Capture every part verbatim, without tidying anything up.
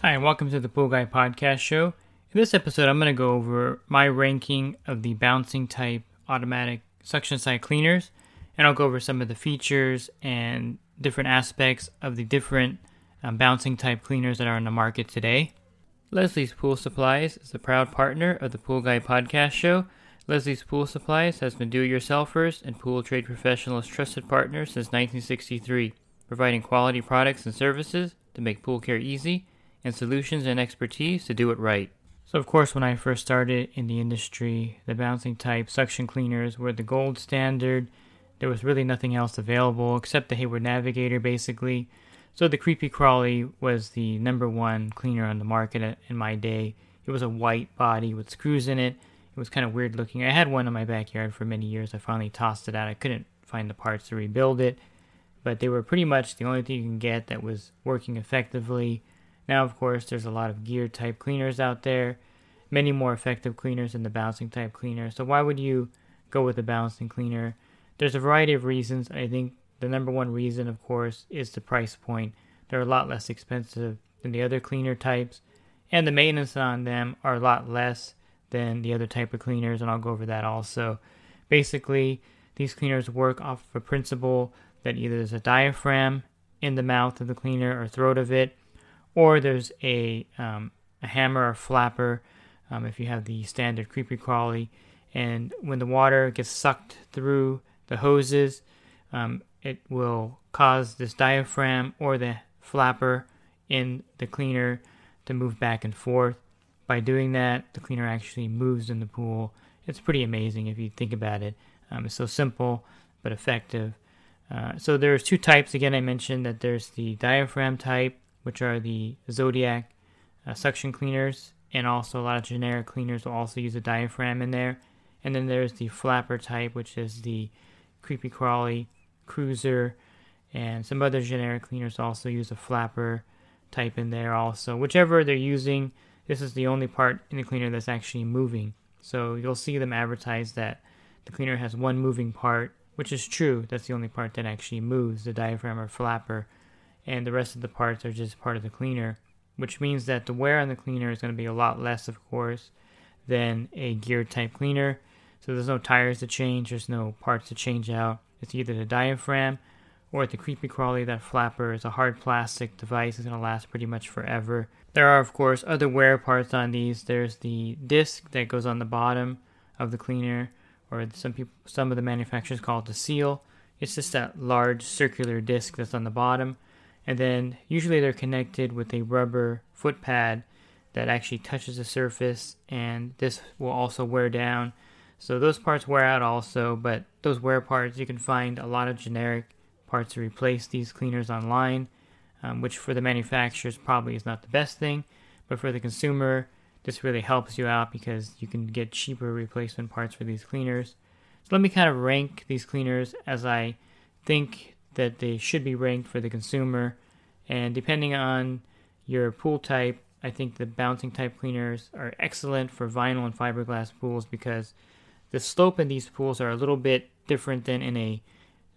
Hi, and welcome to the Pool Guy Podcast Show. In this episode, I'm going to go over my ranking of the bouncing type automatic suction side cleaners, and I'll go over some of the features and different aspects of the different um, bouncing type cleaners that are on the market today. Leslie's Pool Supplies is a proud partner of the Pool Guy Podcast Show. Leslie's Pool Supplies has been do-it-yourselfers and pool trade professionals' trusted partner since nineteen sixty-three, providing quality products and services to make pool care easy, and solutions and expertise to do it right. So of course, when I first started in the industry, the bouncing type suction cleaners were the gold standard. There was really nothing else available except the Hayward Navigator, basically. So the Creepy Crawly was the number one cleaner on the market in my day. It was a white body with screws in it. It was kind of weird looking. I had one in my backyard for many years. I finally tossed it out. I couldn't find the parts to rebuild it, but they were pretty much the only thing you can get that was working effectively. Now, of course, there's a lot of gear type cleaners out there, many more effective cleaners than the bouncing type cleaner. So why would you go with the bouncing cleaner? There's a variety of reasons. I think the number one reason, of course, is the price point. They're a lot less expensive than the other cleaner types, and the maintenance on them are a lot less than the other type of cleaners, and I'll go over that also. Basically, these cleaners work off of a principle that either there's a diaphragm in the mouth of the cleaner or throat of it, or there's a, um, a hammer or flapper um, if you have the standard Creepy Crawly. And when the water gets sucked through the hoses, um, it will cause this diaphragm or the flapper in the cleaner to move back and forth. By doing that, the cleaner actually moves in the pool. It's pretty amazing if you think about it. Um, it's so simple but effective. Uh, so there's two types. Again, I mentioned that there's the diaphragm type, which are the Zodiac uh, suction cleaners, and also a lot of generic cleaners will also use a diaphragm in there. And then there's the flapper type, which is the Creepy Crawly, Cruiser, and some other generic cleaners also use a flapper type in there also. Whichever they're using, this is the only part in the cleaner that's actually moving. So you'll see them advertise that the cleaner has one moving part, which is true. That's the only part that actually moves, the diaphragm or flapper. And the rest of the parts are just part of the cleaner, which means that the wear on the cleaner is going to be a lot less, of course, than a gear type cleaner. So there's no tires to change, there's no parts to change out. It's either the diaphragm or the Creepy Crawly, that flapper is a hard plastic device. It's going to last pretty much forever. There are, of course, other wear parts on these. There's the disc that goes on the bottom of the cleaner, or some people, some of the manufacturers call it the seal. It's just that large circular disc that's on the bottom. And then usually they're connected with a rubber foot pad that actually touches the surface, and this will also wear down. So those parts wear out also, but those wear parts, you can find a lot of generic parts to replace these cleaners online, um, which for the manufacturers probably is not the best thing, but for the consumer, this really helps you out because you can get cheaper replacement parts for these cleaners. So let me kind of rank these cleaners as I think that they should be ranked for the consumer. And depending on your pool type, I think the bouncing type cleaners are excellent for vinyl and fiberglass pools because the slope in these pools are a little bit different than in a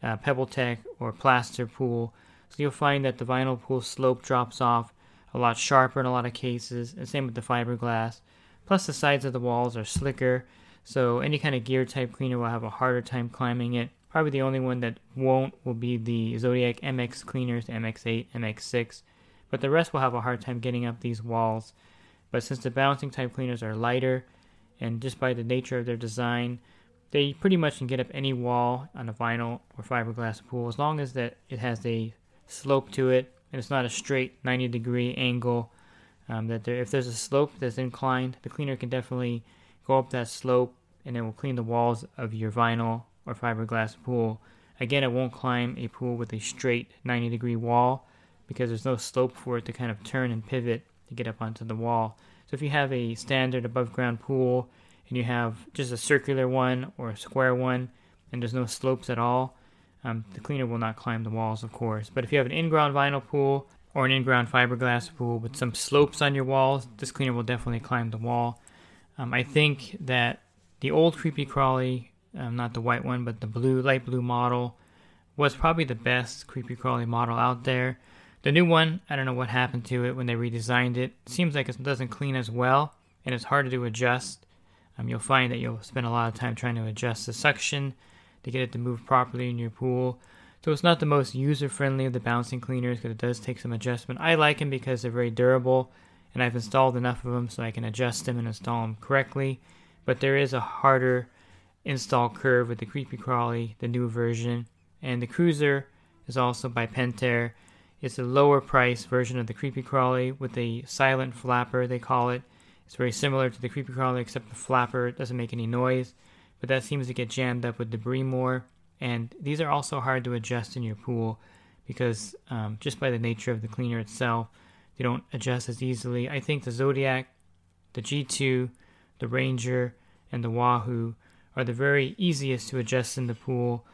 uh, Pebble Tech or plaster pool. So you'll find that the vinyl pool slope drops off a lot sharper in a lot of cases, and same with the fiberglass. Plus the sides of the walls are slicker, so any kind of gear type cleaner will have a harder time climbing it. Probably the only one that won't will be the Zodiac M X cleaners, M X eight, M X six, but the rest will have a hard time getting up these walls. But since the bouncing type cleaners are lighter, and just by the nature of their design, they pretty much can get up any wall on a vinyl or fiberglass pool, as long as that it has a slope to it, and it's not a straight ninety degree angle. Um, that there, if there's a slope that's inclined, the cleaner can definitely go up that slope, and it will clean the walls of your vinyl or fiberglass pool Again, it won't climb a pool with a straight ninety degree wall because there's no slope for it to kind of turn and pivot to get up onto the wall. So if you have a standard above ground pool and you have just a circular one or a square one and there's no slopes at all, um, the cleaner will not climb the walls, of course. But if you have an in-ground vinyl pool or an in-ground fiberglass pool with some slopes on your walls, this cleaner will definitely climb the wall. Um, I think that the old Creepy Crawly, um, not the white one, but the blue, light blue model, was probably the best Creepy Crawly model out there. The new one, I don't know what happened to it when they redesigned it. It seems like it doesn't clean as well, and it's harder to adjust. Um, you'll find that you'll spend a lot of time trying to adjust the suction to get it to move properly in your pool. So it's not the most user-friendly of the bouncing cleaners because it does take some adjustment. I like them because they're very durable, and I've installed enough of them so I can adjust them and install them correctly. But there is a harder install curve with the Creepy Crawly, the new version. And the Cruiser is also by Pentair. It's a lower price version of the Creepy Crawly with a silent flapper, they call it. It's very similar to the Creepy Crawly except the flapper doesn't make any noise. But that seems to get jammed up with debris more. And these are also hard to adjust in your pool because um, just by the nature of the cleaner itself, they don't adjust as easily. I think the Zodiac, the G two, the Ranger, and the Wahoo are the very easiest to adjust in the pool.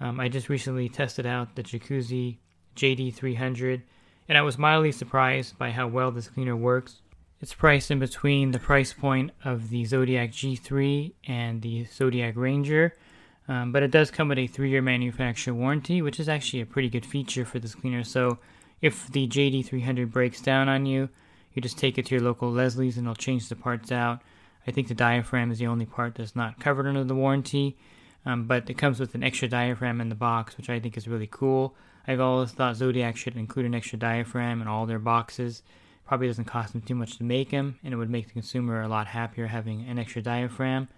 Um, I just recently tested out the Jacuzzi J D three hundred, and I was mildly surprised by how well this cleaner works. It's priced in between the price point of the Zodiac G three and the Zodiac Ranger, um, but it does come with a three year manufacturer warranty, which is actually a pretty good feature for this cleaner. So if the J D three hundred breaks down on you, you just take it to your local Leslie's and they'll change the parts out. I think the diaphragm is the only part that's not covered under the warranty, um, but it comes with an extra diaphragm in the box, which I think is really cool. I've always thought Zodiac should include an extra diaphragm in all their boxes. Probably doesn't cost them too much to make them, and it would make the consumer a lot happier having an extra diaphragm.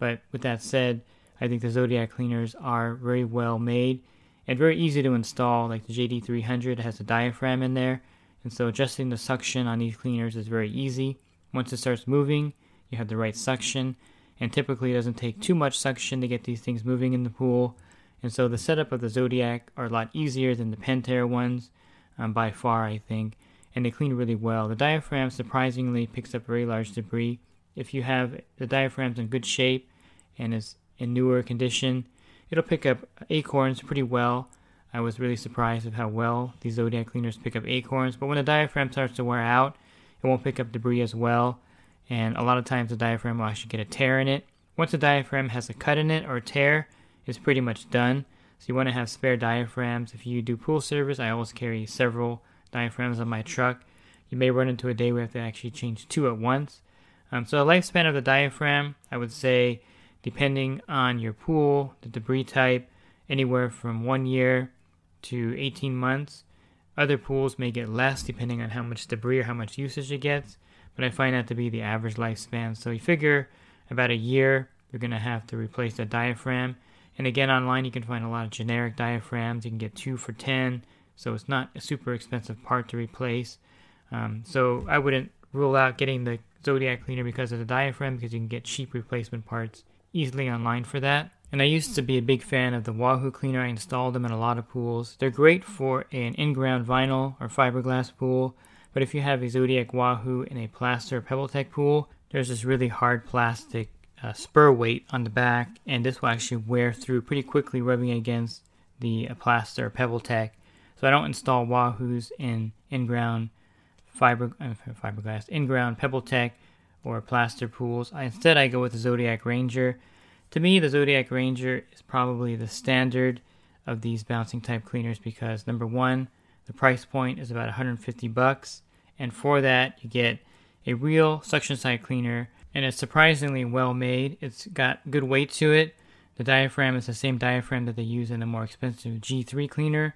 But with that said, I think the Zodiac cleaners are very well made and very easy to install. Like the J D three hundred has a diaphragm in there, and so adjusting the suction on these cleaners is very easy. Once it starts moving, you have the right suction, and typically it doesn't take too much suction to get these things moving in the pool. And so the setup of the Zodiac are a lot easier than the Pentair ones um, by far, I think, and they clean really well. The diaphragm surprisingly picks up very large debris. If you have the diaphragms in good shape and is in newer condition, it'll pick up acorns pretty well. I was really surprised at how well these Zodiac cleaners pick up acorns, but when the diaphragm starts to wear out, it won't pick up debris as well. And a lot of times the diaphragm will actually get a tear in it. Once the diaphragm has a cut in it or a tear, it's pretty much done. So you want to have spare diaphragms. If you do pool service, I always carry several diaphragms on my truck. You may run into a day where you have to actually change two at once. Um, so the lifespan of the diaphragm, I would say, depending on your pool, the debris type, anywhere from one year to eighteen months. Other pools may get less depending on how much debris or how much usage it gets, but I find that to be the average lifespan. So you figure about a year, you're going to have to replace that diaphragm. And again, online you can find a lot of generic diaphragms. You can get two for ten, so it's not a super expensive part to replace. Um, so I wouldn't rule out getting the Zodiac cleaner because of the diaphragm, because you can get cheap replacement parts easily online for that. And I used to be a big fan of the Wahoo cleaner. I installed them in a lot of pools. They're great for an in-ground vinyl or fiberglass pool. But if you have a Zodiac Wahoo in a plaster Pebble Tech pool, there's this really hard plastic uh, spur weight on the back, and this will actually wear through pretty quickly rubbing against the uh, plaster Pebble Tech. So I don't install Wahoos in in-ground fiber, uh, fiberglass, in-ground Pebble Tech or plaster pools. I, instead, I go with the Zodiac Ranger. To me, the Zodiac Ranger is probably the standard of these bouncing type cleaners because, number one, the price point is about one hundred fifty bucks, and for that you get a real suction side cleaner, and it's surprisingly well made. It's got good weight to it. The diaphragm is the same diaphragm that they use in the more expensive G three cleaner,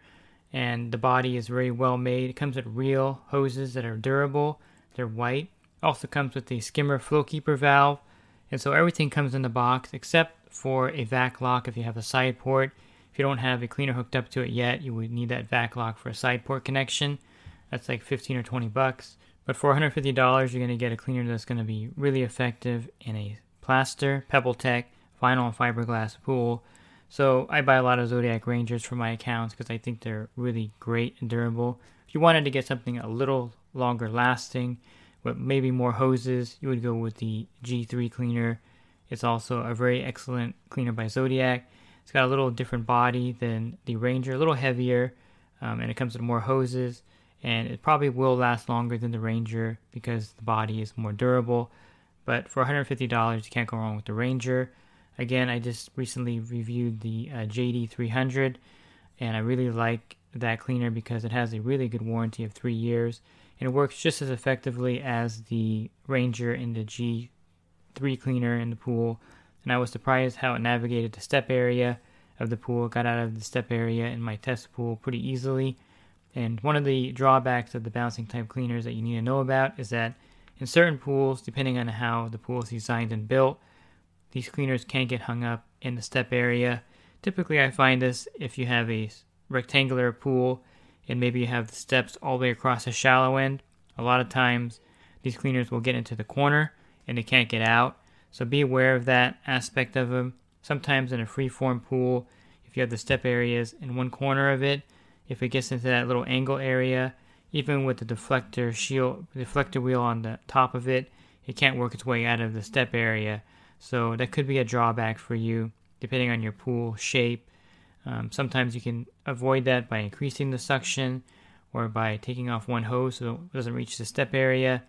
and the body is very well made. It comes with real hoses that are durable. They're white. It also comes with a Skimmer flow keeper valve, and so everything comes in the box except for a vac lock if you have a side port. If you don't have a cleaner hooked up to it yet, you would need that vac lock for a side port connection. That's like fifteen or twenty bucks. But for one hundred fifty dollars, you're going to get a cleaner that's going to be really effective in a plaster, Pebble Tech, vinyl, and fiberglass pool. So I buy a lot of Zodiac Rangers for my accounts because I think they're really great and durable. If you wanted to get something a little longer lasting, with maybe more hoses, you would go with the G three cleaner. It's also a very excellent cleaner by Zodiac. It's got a little different body than the Ranger, a little heavier, um, and it comes with more hoses. And it probably will last longer than the Ranger because the body is more durable. But for one hundred fifty dollars, you can't go wrong with the Ranger. Again, I just recently reviewed the uh, J D three hundred, and I really like that cleaner because it has a really good warranty of three years. And it works just as effectively as the Ranger and the G three cleaner in the pool. And I was surprised how it navigated the step area of the pool, got out of the step area in my test pool pretty easily. And one of the drawbacks of the bouncing type cleaners that you need to know about is that in certain pools, depending on how the pool is designed and built, these cleaners can get hung up in the step area. Typically, I find this if you have a rectangular pool and maybe you have the steps all the way across the shallow end. A lot of times, these cleaners will get into the corner and they can't get out. So be aware of that aspect of them. Sometimes in a free-form pool, if you have the step areas in one corner of it, if it gets into that little angle area, even with the deflector shield, deflector wheel on the top of it, it can't work its way out of the step area. So that could be a drawback for you, depending on your pool shape. Um, sometimes you can avoid that by increasing the suction or by taking off one hose so it doesn't reach the step area.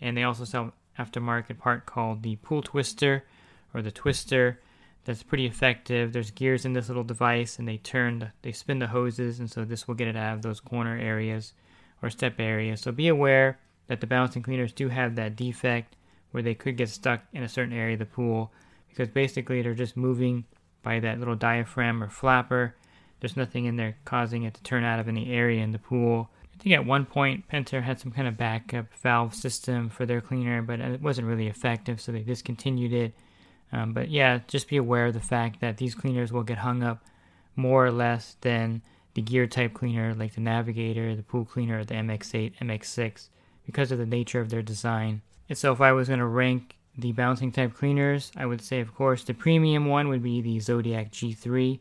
And they also sell an aftermarket part called the pool twister or the twister. That's pretty effective. There's gears in this little device, and they turn, they spin the hoses, and so this will get it out of those corner areas or step areas. So be aware that the bouncing cleaners do have that defect where they could get stuck in a certain area of the pool because basically they're just moving by that little diaphragm or flapper. There's nothing in there causing it to turn out of any area in the pool. I think at one point Pentair had some kind of backup valve system for their cleaner, but it wasn't really effective, so they discontinued it. Um, but yeah, just be aware of the fact that these cleaners will get hung up more or less than the gear type cleaner like the Navigator, the pool cleaner, or the M X eight, M X six because of the nature of their design. And so if I was going to rank the bouncing type cleaners, I would say of course the premium one would be the Zodiac G three.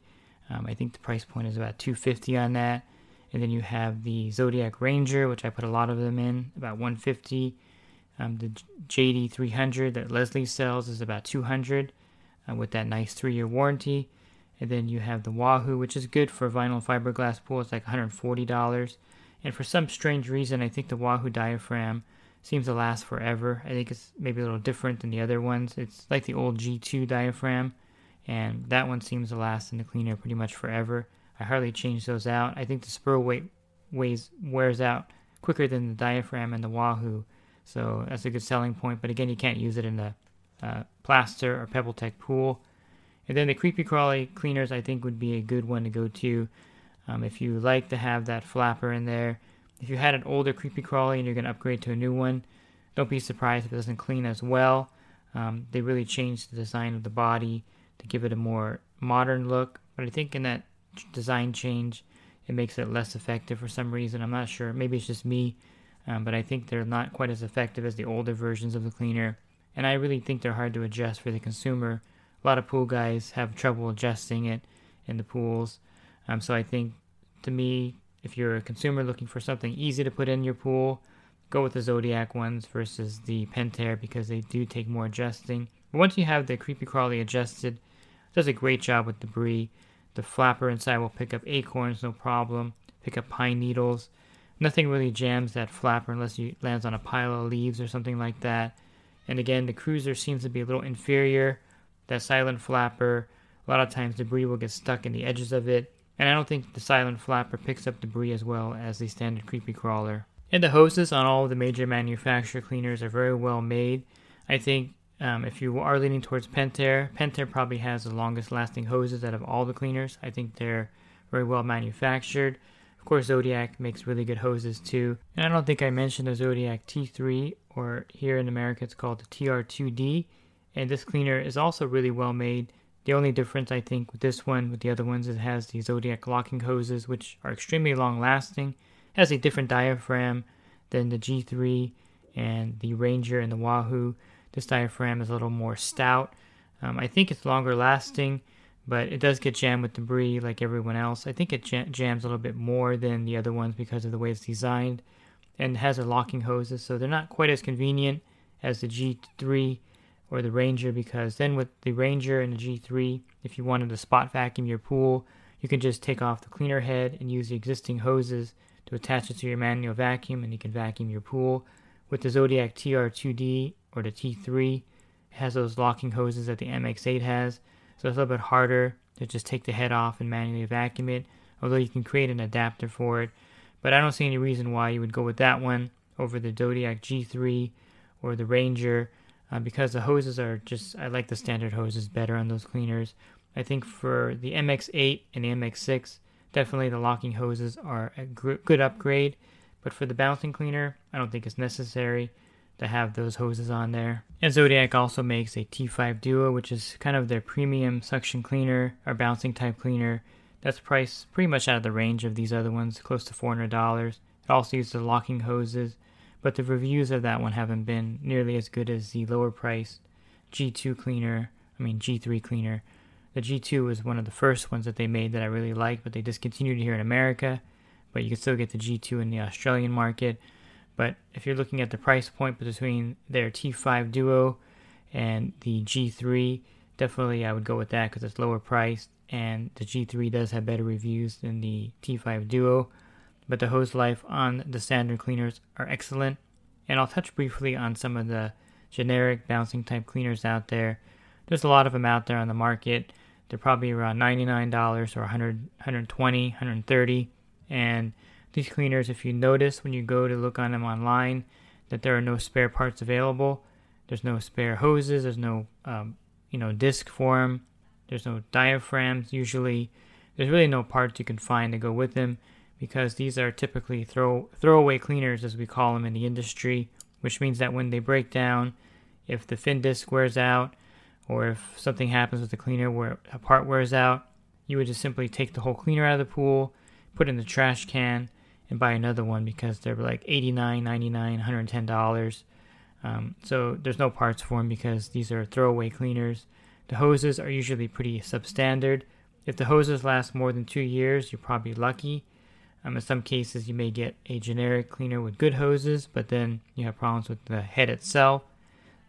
Um, I think the price point is about two hundred fifty dollars on that. And then you have the Zodiac Ranger, which I put a lot of them in, about one hundred fifty dollars. Um, the J D three hundred that Leslie sells is about two hundred dollars uh, with that nice three-year warranty. And then you have the Wahoo, which is good for vinyl fiberglass pool. It's like one hundred forty dollars. And for some strange reason, I think the Wahoo diaphragm seems to last forever. I think it's maybe a little different than the other ones. It's like the old G two diaphragm, and that one seems to last in the cleaner pretty much forever. I hardly change those out. I think the spur weight weighs, wears out quicker than the diaphragm and the Wahoo. So that's a good selling point, but again, you can't use it in the uh, plaster or Pebble Tech pool. And then the Creepy Crawly cleaners, I think, would be a good one to go to um, if you like to have that flapper in there. If you had an older Creepy Crawly and you're going to upgrade to a new one, don't be surprised if it doesn't clean as well. Um, they really changed the design of the body to give it a more modern look, but I think in that design change, it makes it less effective for some reason. I'm not sure. Maybe it's just me. Um, but I think they're not quite as effective as the older versions of the cleaner. And I really think they're hard to adjust for the consumer. A lot of pool guys have trouble adjusting it in the pools. Um, so I think, to me, if you're a consumer looking for something easy to put in your pool, go with the Zodiac ones versus the Pentair because they do take more adjusting. But once you have the Creepy Crawly adjusted, it does a great job with debris. The flapper inside will pick up acorns, no problem. Pick up pine needles. Nothing really jams that flapper unless you lands on a pile of leaves or something like that. And again, the cruiser seems to be a little inferior. That silent flapper, a lot of times debris will get stuck in the edges of it. And I don't think the silent flapper picks up debris as well as the standard Creepy Crawler. And the hoses on all of the major manufacturer cleaners are very well made. I think um, if you are leaning towards Pentair, Pentair probably has the longest lasting hoses out of all the cleaners. I think they're very well manufactured. Of course, Zodiac makes really good hoses too. And I don't think I mentioned the Zodiac T three, or here in America it's called the T R two D. And this cleaner is also really well made. The only difference I think with this one, with the other ones, is it has the Zodiac locking hoses, which are extremely long lasting. It has a different diaphragm than the G three and the Ranger and the Wahoo. This diaphragm is a little more stout. Um, I think it's longer lasting, but it does get jammed with debris like everyone else. I think it jam- jams a little bit more than the other ones because of the way it's designed, and has the locking hoses, so they're not quite as convenient as the G three or the Ranger, because then with the Ranger and the G three, if you wanted to spot vacuum your pool, you can just take off the cleaner head and use the existing hoses to attach it to your manual vacuum, and you can vacuum your pool. With the Zodiac T R two D or the T three, it has those locking hoses that the M X eight has, so it's a little bit harder to just take the head off and manually vacuum it, although you can create an adapter for it. But I don't see any reason why you would go with that one over the Zodiac G three or the Ranger, uh, because the hoses are just, I like the standard hoses better on those cleaners. I think for the M X eight and the M X six, definitely the locking hoses are a gr- good upgrade, but for the bouncing cleaner, I don't think it's necessary to have those hoses on there. And Zodiac also makes a T five Duo, which is kind of their premium suction cleaner or bouncing type cleaner. That's priced pretty much out of the range of these other ones, close to four hundred dollars. It also uses the locking hoses, but the reviews of that one haven't been nearly as good as the lower priced G2 cleaner, I mean G3 cleaner. The G two was one of the first ones that they made that I really liked, but they discontinued here in America, but you can still get the G two in the Australian market. But if you're looking at the price point between their T five Duo and the G three, definitely I would go with that because it's lower priced, and the G three does have better reviews than the T five Duo. But the hose life on the standard cleaners are excellent, and I'll touch briefly on some of the generic bouncing type cleaners out there. There's a lot of them out there on the market. They're probably around ninety-nine dollars or one hundred dollars, one hundred twenty dollars, one hundred thirty dollars, and these cleaners, if you notice when you go to look on them online, that there are no spare parts available. There's no spare hoses. There's no, um, you know, disc for them. There's no diaphragms usually. There's really no parts you can find to go with them because these are typically throw throwaway cleaners, as we call them in the industry, which means that when they break down, if the fin disc wears out or if something happens with the cleaner where a part wears out, you would just simply take the whole cleaner out of the pool, put it in the trash can, and buy another one because they're like eighty-nine dollars, ninety-nine dollars, one hundred ten dollars. Um, so there's no parts for them because these are throwaway cleaners. The hoses are usually pretty substandard. If the hoses last more than two years, you're probably lucky. Um, in some cases, you may get a generic cleaner with good hoses, but then you have problems with the head itself.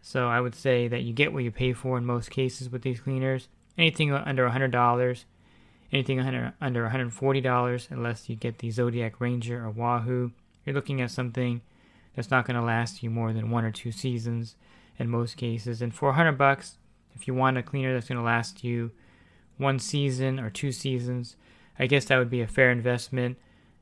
So I would say that you get what you pay for in most cases with these cleaners. Anything under one hundred dollars. Anything under one hundred forty dollars, unless you get the Zodiac Ranger or Wahoo, you're looking at something that's not going to last you more than one or two seasons in most cases. And for one hundred dollars, if you want a cleaner that's going to last you one season or two seasons, I guess that would be a fair investment.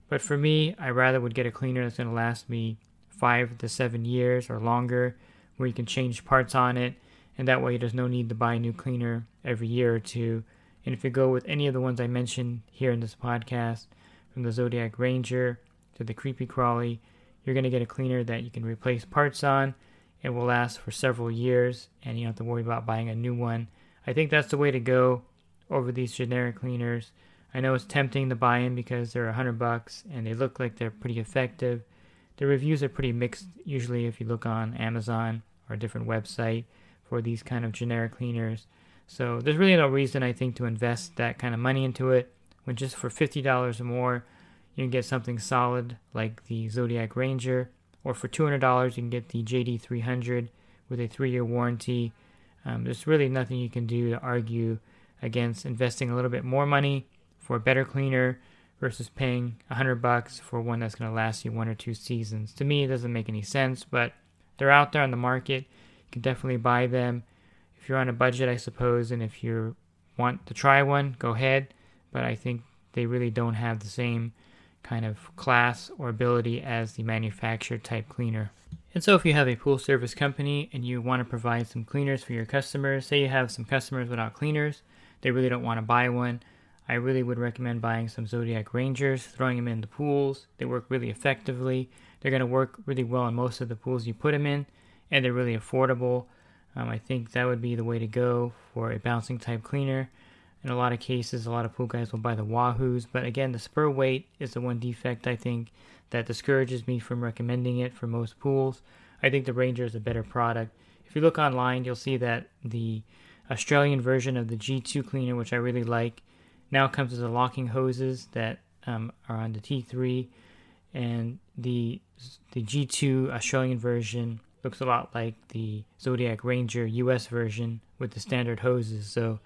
But for me, I rather would get a cleaner that's going to last me five to seven years or longer, where you can change parts on it, and that way there's no need to buy a new cleaner every year or two. And if you go with any of the ones I mentioned here in this podcast, from the Zodiac Ranger to the Creepy Crawly, you're going to get a cleaner that you can replace parts on. It will last for several years, and you don't have to worry about buying a new one. I think that's the way to go over these generic cleaners. I know it's tempting to buy in because they're one hundred bucks, and they look like they're pretty effective. The reviews are pretty mixed, usually, if you look on Amazon or a different website for these kind of generic cleaners. So there's really no reason, I think, to invest that kind of money into it, when just for fifty dollars or more, you can get something solid like the Zodiac Ranger, or for two hundred dollars, you can get the J D three hundred with a three-year warranty. Um, there's really nothing you can do to argue against investing a little bit more money for a better cleaner versus paying one hundred bucks for one that's going to last you one or two seasons. To me, it doesn't make any sense, but they're out there on the market. You can definitely buy them. If you're on a budget, I suppose, and if you want to try one, go ahead. But I think they really don't have the same kind of class or ability as the manufactured type cleaner. And so if you have a pool service company and you want to provide some cleaners for your customers, say you have some customers without cleaners, they really don't want to buy one, I really would recommend buying some Zodiac Rangers, throwing them in the pools. They work really effectively. They're going to work really well in most of the pools you put them in, and they're really affordable. Um, I think that would be the way to go for a bouncing type cleaner. In a lot of cases, a lot of pool guys will buy the Wahoos, but again, the spur weight is the one defect, I think, that discourages me from recommending it for most pools. I think the Ranger is a better product. If you look online, you'll see that the Australian version of the G two cleaner, which I really like. Now it comes with the locking hoses that um, are on the T three, and the the G two Australian version looks a lot like the Zodiac Ranger U S version with the standard hoses. So